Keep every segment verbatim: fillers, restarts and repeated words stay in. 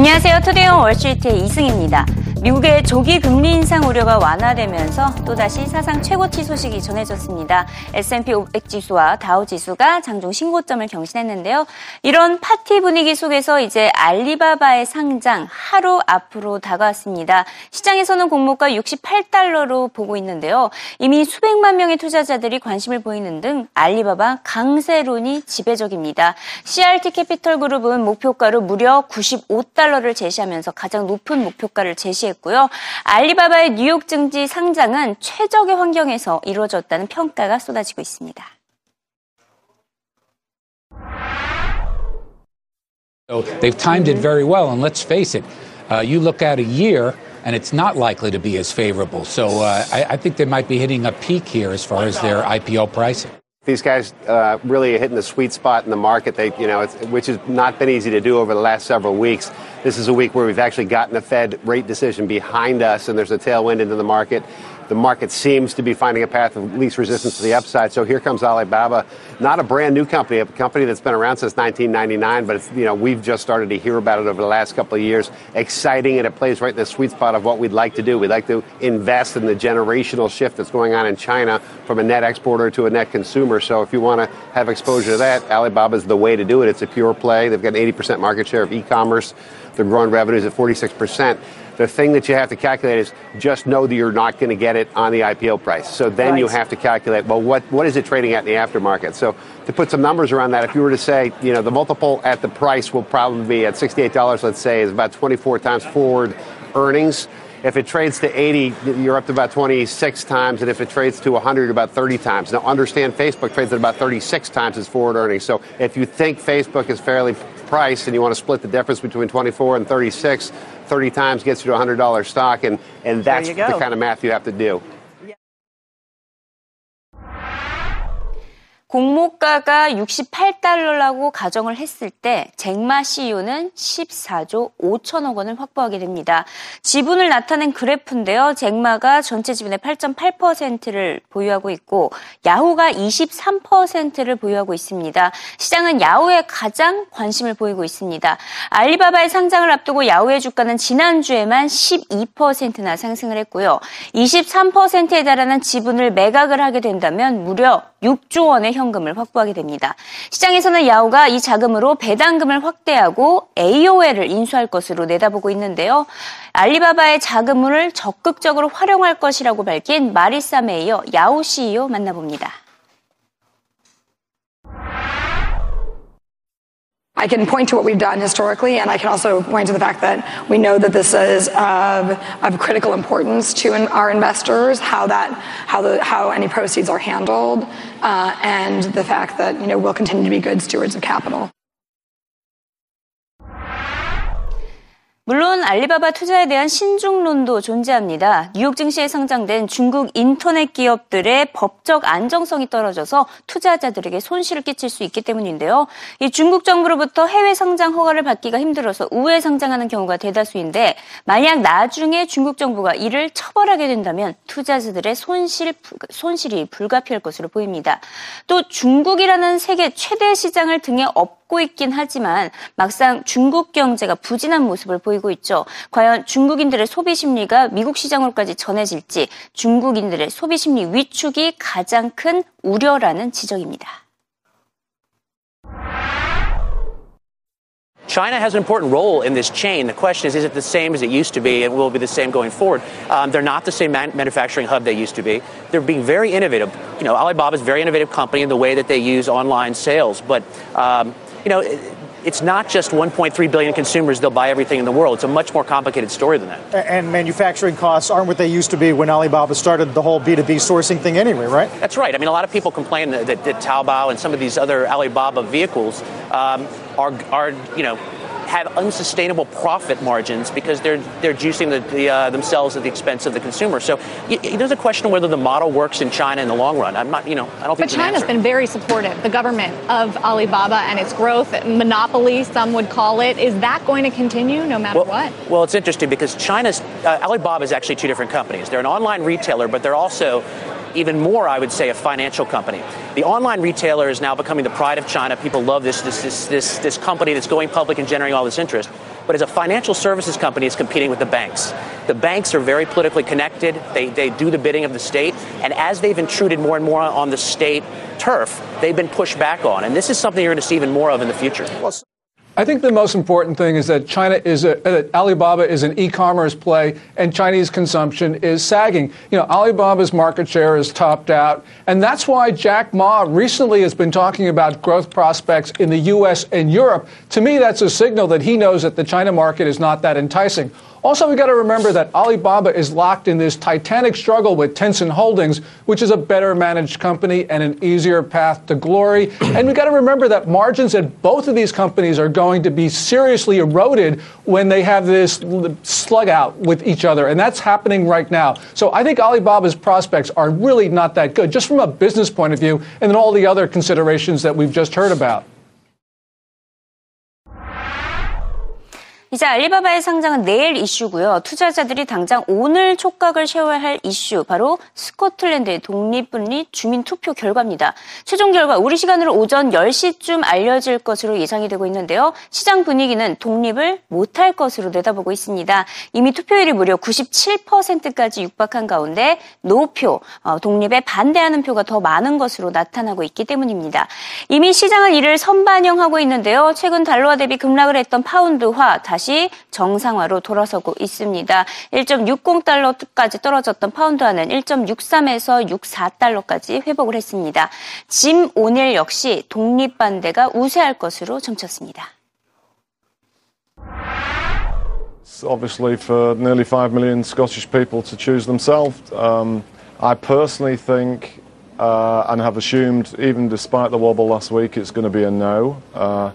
안녕하세요. 투데이온 월스트리트의 이승입니다. 미국의 조기 금리 인상 우려가 완화되면서 또다시 사상 최고치 소식이 전해졌습니다. 에스 앤 피 오백 지수와 다우 지수가 장중 신고점을 경신했는데요. 이런 파티 분위기 속에서 이제 알리바바의 상장 하루 앞으로 다가왔습니다. 시장에서는 공모가 육십팔 달러로 보고 있는데요. 이미 수백만 명의 투자자들이 관심을 보이는 등 알리바바 강세론이 지배적입니다. 씨알티 캐피털 그룹은 목표가로 무려 구십오 달러를 제시하면서 가장 높은 목표가를 제시했습니다. 했고요. 알리바바의 뉴욕 증시 상장은 최적의 환경에서 이루어졌다는 평가가 쏟아지고 있습니다. So they've timed it very well, and let's face it, uh, you look at a year, and it's not likely to be as favorable. So uh, I, I think they might be hitting a peak here as far as their 아이피오 pricing. These guys uh, really are hitting the sweet spot in the market, they, you know, it's, which has not been easy to do over the last several weeks. This is a week where we've actually gotten the Fed rate decision behind us, and there's a tailwind into the market. The market seems to be finding a path of least resistance to the upside. So here comes Alibaba, not a brand new company, a company that's been around since nineteen ninety-nine, but it's, you know, we've just started to hear about it over the last couple of years. Exciting, and it plays right in the sweet spot of what we'd like to do. We'd like to invest in the generational shift that's going on in China from a net exporter to a net consumer. So if you want to have exposure to that, Alibaba's the way to do it. It's a pure play. They've got an eighty percent market share of e-commerce. They're growing revenues at forty-six percent. The thing that you have to calculate is just know that you're not going to get it on the 아이피오 price. So then right. you have to calculate, well, what, what is it trading at in the aftermarket? So to put some numbers around that, if you were to say, you know, the multiple at the price will probably be at sixty-eight dollars, let's say, is about twenty-four times forward earnings. If it trades to eighty, you're up to about twenty-six times. And if it trades to one hundred, about thirty times. Now, understand Facebook trades at about thirty-six times its forward earnings. So if you think Facebook is fairly priced and you want to split the difference between twenty-four and thirty-six, thirty times gets you to a one hundred dollar stock. And, and that's the kind of math you have to do. 공모가가 육십팔 달러라고 가정을 했을 때 잭마 씨이오는 십사조 오천억 원을 확보하게 됩니다. 지분을 나타낸 그래프인데요. 잭마가 전체 지분의 팔 점 팔 퍼센트를 보유하고 있고 야후가 이십삼 퍼센트를 보유하고 있습니다. 시장은 야후에 가장 관심을 보이고 있습니다. 알리바바의 상장을 앞두고 야후의 주가는 지난주에만 십이 퍼센트나 상승을 했고요. 이십삼 퍼센트에 달하는 지분을 매각을 하게 된다면 무려 육조 원의 현금을 확보하게 됩니다. 시장에서는 야후가 이 자금으로 배당금을 확대하고 에이오엘을 인수할 것으로 내다보고 있는데요. 알리바바의 자금을 적극적으로 활용할 것이라고 밝힌 마리사 메이어 야후 씨이오 만나봅니다. I can point to what we've done historically, and I can also point to the fact that we know that this is of, of critical importance to in, our investors, how that, how the, how any proceeds are handled, uh, and the fact that, you know, we'll continue to be good stewards of capital. 물론 알리바바 투자에 대한 신중론도 존재합니다. 뉴욕 증시에 상장된 중국 인터넷 기업들의 법적 안정성이 떨어져서 투자자들에게 손실을 끼칠 수 있기 때문인데요. 이 중국 정부로부터 해외 상장 허가를 받기가 힘들어서 우회 상장하는 경우가 대다수인데 만약 나중에 중국 정부가 이를 처벌하게 된다면 투자자들의 손실, 손실이 불가피할 것으로 보입니다. 또 중국이라는 세계 최대 시장을 등에 업고 있긴 하지만 막상 중국 경제가 부진한 모습을 보이고 있죠. 과연 중국인들의 소비 심리가 미국 시장으로까지 전해질지 중국인들의 소비 심리 위축이 가장 큰 우려라는 지적입니다. China has an important role in this chain. The question is, is it the same as it used to be, and will it be the same going forward? Um, they're not the same man- manufacturing hub they used to be. They're being very innovative. You know, Alibaba is a very innovative company in the way that they use online sales. But, um, you know, it's not just one point three billion consumers. They'll buy everything in the world. It's a much more complicated story than that. And manufacturing costs aren't what they used to be when Alibaba started the whole B to B sourcing thing anyway, right? That's right. I mean, a lot of people complain that, that, that Taobao and some of these other Alibaba vehicles um, Are, are you know have unsustainable profit margins because they're they're juicing the, the uh, themselves at the expense of the consumer. So y- y- there's a question of whether the model works in China in the long run. I'm not you know I don't think. But China's been very supportive, the government, of Alibaba and its growth monopoly, some would call it. Is that going to continue no matter well, what? Well, it's interesting because China's uh, Alibaba is actually two different companies. They're an online retailer, but they're also even more, I would say, a financial company. The online retailer is now becoming the pride of China. People love this this this this, this company that's going public and generating all this interest. but as a financial services company, it's competing with the banks. The banks are very politically connected. They, they do the bidding of the state. And as they've intruded more and more on the state turf, they've been pushed back on. And this is something you're going to see even more of in the future. I think the most important thing is that China is a, uh, Alibaba is an e-commerce play, and Chinese consumption is sagging. You know, Alibaba's market share is topped out, and that's why Jack Ma recently has been talking about growth prospects in the U S and Europe. To me, that's a signal that he knows that the China market is not that enticing. Also, we've got to remember that Alibaba is locked in this titanic struggle with Tencent Holdings, which is a better managed company and an easier path to glory. And we've got to remember that margins at both of these companies are going to be seriously eroded when they have this slug out with each other. And that's happening right now. So I think Alibaba's prospects are really not that good, just from a business point of view, and then all the other considerations that we've just heard about. 이제 알리바바의 상장은 내일 이슈고요. 투자자들이 당장 오늘 촉각을 세워야 할 이슈, 바로 스코틀랜드의 독립분리 주민투표 결과입니다. 최종 결과 우리 시간으로 오전 열 시쯤 알려질 것으로 예상이 되고 있는데요. 시장 분위기는 독립을 못할 것으로 내다보고 있습니다. 이미 투표율이 무려 구십칠 퍼센트까지 육박한 가운데 노표, 독립에 반대하는 표가 더 많은 것으로 나타나고 있기 때문입니다. 이미 시장은 이를 선반영하고 있는데요. 최근 달러와 대비 급락을 했던 파운드화 다시 다시 정상화로 돌아서고 있습니다. 일 점 육공 달러까지 떨어졌던 파운드화는 일 점 육삼에서 육십사 달러까지 회복을 했습니다. 짐 오닐 역시 독립 반대가 우세할 것으로 점쳤습니다. It's obviously for nearly five million Scottish people to choose themselves. Um, I personally think uh, and have assumed, even despite the wobble last week, it's going to be a no. Uh,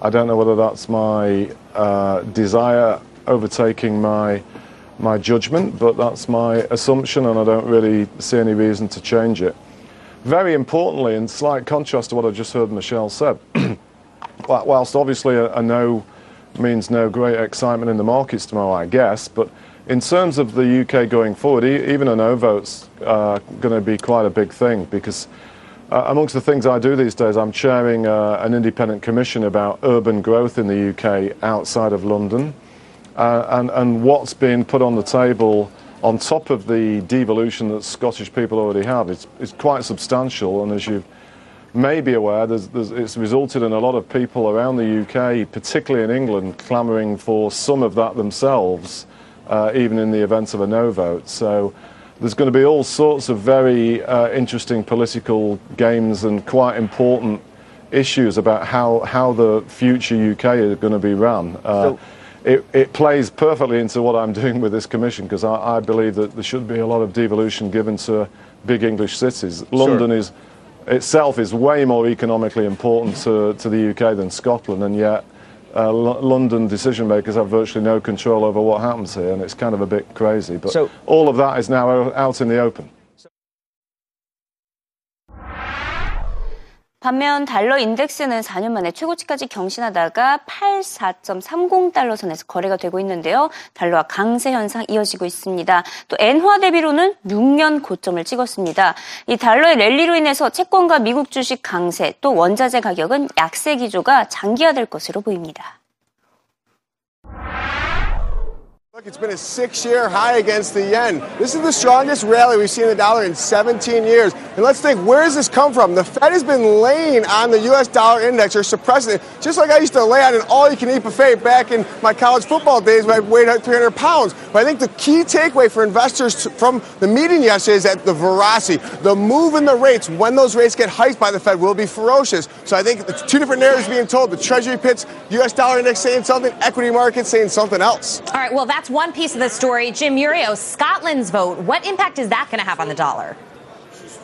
I don't know whether that's my uh, desire overtaking my my judgment, but that's my assumption, and I don't really see any reason to change it. Very importantly, in slight contrast to what I just heard Michelle said, whilst obviously a, a no means no great excitement in the markets tomorrow, I guess, but in terms of the U K going forward, e- even a no vote's uh, going to be quite a big thing, because Uh, amongst the things I do these days, I'm chairing uh, an independent commission about urban growth in the U K outside of London, uh, and, and what's being put on the table on top of the devolution that Scottish people already have. It's, it's quite substantial, and as you may be aware, there's, there's, it's resulted in a lot of people around the U K, particularly in England, clamouring for some of that themselves, uh, even in the event of a no vote. So there's going to be all sorts of very uh, interesting political games and quite important issues about how, how the future U K is going to be run. Uh, so, it, it plays perfectly into what I'm doing with this commission, because I, I believe that there should be a lot of devolution given to big English cities. London sure. is itself is way more economically important to, to the U K than Scotland, and yet Uh, L- London decision-makers have virtually no control over what happens here, and it's kind of a bit crazy. But so, all of that is now out in the open. 반면 달러 인덱스는 사 년 만에 최고치까지 경신하다가 팔십사 점 삼공 달러 선에서 거래가 되고 있는데요. 달러와 강세 현상 이어지고 있습니다. 또 엔화 대비로는 육 년 고점을 찍었습니다. 이 달러의 랠리로 인해서 채권과 미국 주식 강세, 또 원자재 가격은 약세 기조가 장기화될 것으로 보입니다. Look, it's been a six-year high against the yen. This is the strongest rally we've seen the dollar in seventeen years. And let's think, where does this come from? The Fed has been laying on the U S dollar index, or suppressing it, just like I used to lay on an all-you-can-eat buffet back in my college football days when I weighed three hundred pounds. But I think the key takeaway for investors to, from the meeting yesterday is that the veracity, the move in the rates, when those rates get hiked by the Fed, will be ferocious. So I think it's two different narratives being told. The Treasury pits, U S dollar index saying something, equity markets saying something else. All right, well, that's one piece of the story. Jim Urio, Scotland's vote, what impact is that going to have on the dollar?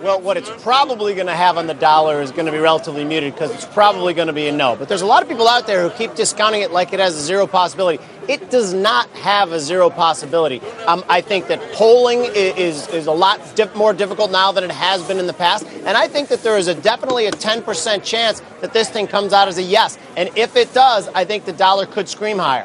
Well, what it's probably going to have on the dollar is going to be relatively muted, because it's probably going to be a no. But there's a lot of people out there who keep discounting it like it has a zero possibility. It does not have a zero possibility. Um, I think that polling is, is a lot dip, more difficult now than it has been in the past. And I think that there is a definitely a ten percent chance that this thing comes out as a yes. And if it does, I think the dollar could scream higher.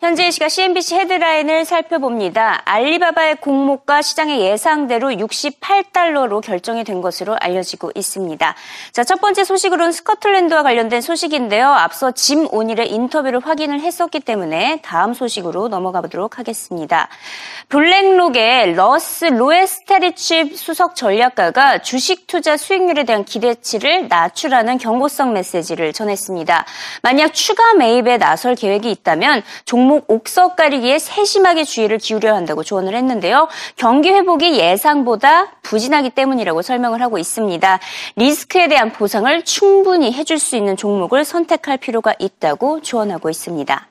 현재 시각 씨엔비씨 헤드라인을 살펴봅니다. 알리바바의 공모가 시장의 예상대로 육십팔 달러로 결정이 된 것으로 알려지고 있습니다. 자, 첫 번째 소식으로는 스코틀랜드와 관련된 소식인데요. 앞서 짐 오닐의 인터뷰를 확인을 했었기 때문에 다음 소식으로 넘어가 보도록 하겠습니다. 블랙록의 러스 로에스트리치 수석 전략가가 주식 투자 수익률에 대한 기대치를 낮추라는 경고성 메시지를 전했습니다. 만약 추가 매입에 나설 계획이 있다면 종 옥석 가리기에 세심하게 주의를 기울여야 한다고 조언을 했는데요. 경기 회복이 예상보다 부진하기 때문이라고 설명을 하고 있습니다. 리스크에 대한 보상을 충분히 해줄 수 있는 종목을 선택할 필요가 있다고 조언하고 있습니다.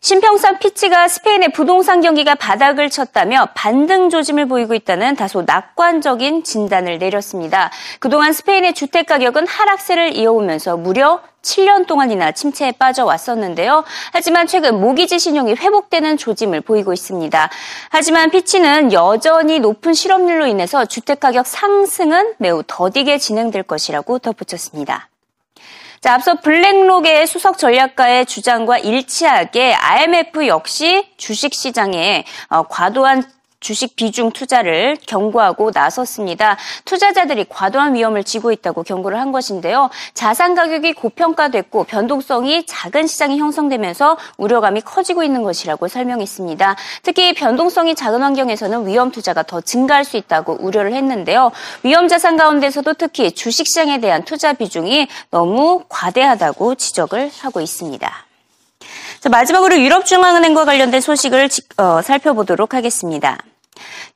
신평산 피치가 스페인의 부동산 경기가 바닥을 쳤다며 반등 조짐을 보이고 있다는 다소 낙관적인 진단을 내렸습니다. 그동안 스페인의 주택가격은 하락세를 이어오면서 무려 칠 년 동안이나 침체에 빠져왔었는데요. 하지만 최근 모기지 신용이 회복되는 조짐을 보이고 있습니다. 하지만 피치는 여전히 높은 실업률로 인해서 주택가격 상승은 매우 더디게 진행될 것이라고 덧붙였습니다. 자, 앞서 블랙록의 수석 전략가의 주장과 일치하게 아이엠에프 역시 주식시장에 과도한 주식 비중 투자를 경고하고 나섰습니다. 투자자들이 과도한 위험을 지고 있다고 경고를 한 것인데요. 자산 가격이 고평가됐고 변동성이 작은 시장이 형성되면서 우려감이 커지고 있는 것이라고 설명했습니다. 특히 변동성이 작은 환경에서는 위험 투자가 더 증가할 수 있다고 우려를 했는데요. 위험 자산 가운데서도 특히 주식시장에 대한 투자 비중이 너무 과대하다고 지적을 하고 있습니다. 자, 마지막으로 유럽중앙은행과 관련된 소식을 어, 살펴보도록 하겠습니다.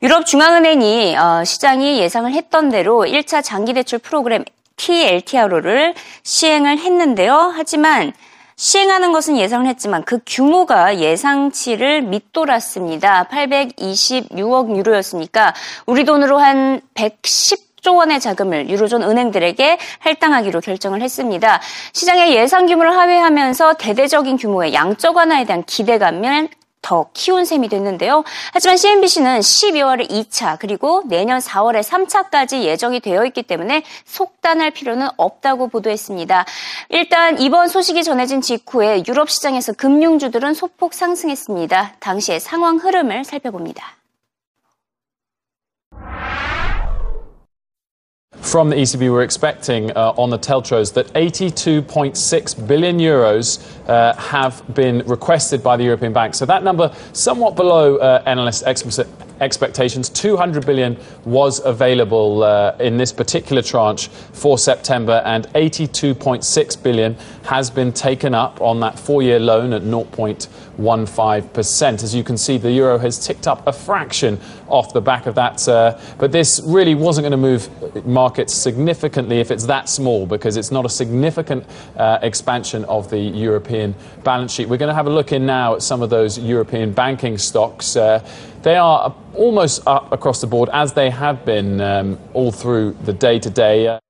유럽중앙은행이 어, 시장이 예상을 했던 대로 일 차 장기대출 프로그램 티엘티아르오를 시행을 했는데요. 하지만 시행하는 것은 예상을 했지만 그 규모가 예상치를 밑돌았습니다. 팔백이십육억 유로였으니까 우리 돈으로 한 백십 조 원의 자금을 유로존 은행들에게 할당하기로 결정을 했습니다. 시장의 예상 규모를 하회하면서 대대적인 규모의 양적 완화에 대한 기대감을 더 키운 셈이 됐는데요. 하지만 씨엔비씨는 십이월에 이 차 그리고 내년 사월에 삼 차까지 예정이 되어 있기 때문에 속단할 필요는 없다고 보도했습니다. 일단 이번 소식이 전해진 직후에 유럽 시장에서 금융주들은 소폭 상승했습니다. 당시의 상황 흐름을 살펴봅니다. From the E C B, we're expecting uh, on the teltros that eighty-two point six billion euros uh, have been requested by the European banks. So that number somewhat below uh, analyst expectations. two hundred billion was available uh, in this particular tranche for September, and eighty-two point six billion has been taken up on that four-year loan at zero point one five percent. As you can see, the euro has ticked up a fraction off the back of that. Uh, but this really wasn't going to move market Markets significantly if it's that small, because it's not a significant uh, expansion of the European balance sheet. We're going to have a look in now at some of those European banking stocks. Uh, they are almost up across the board, as they have been um, all through the day-to-day.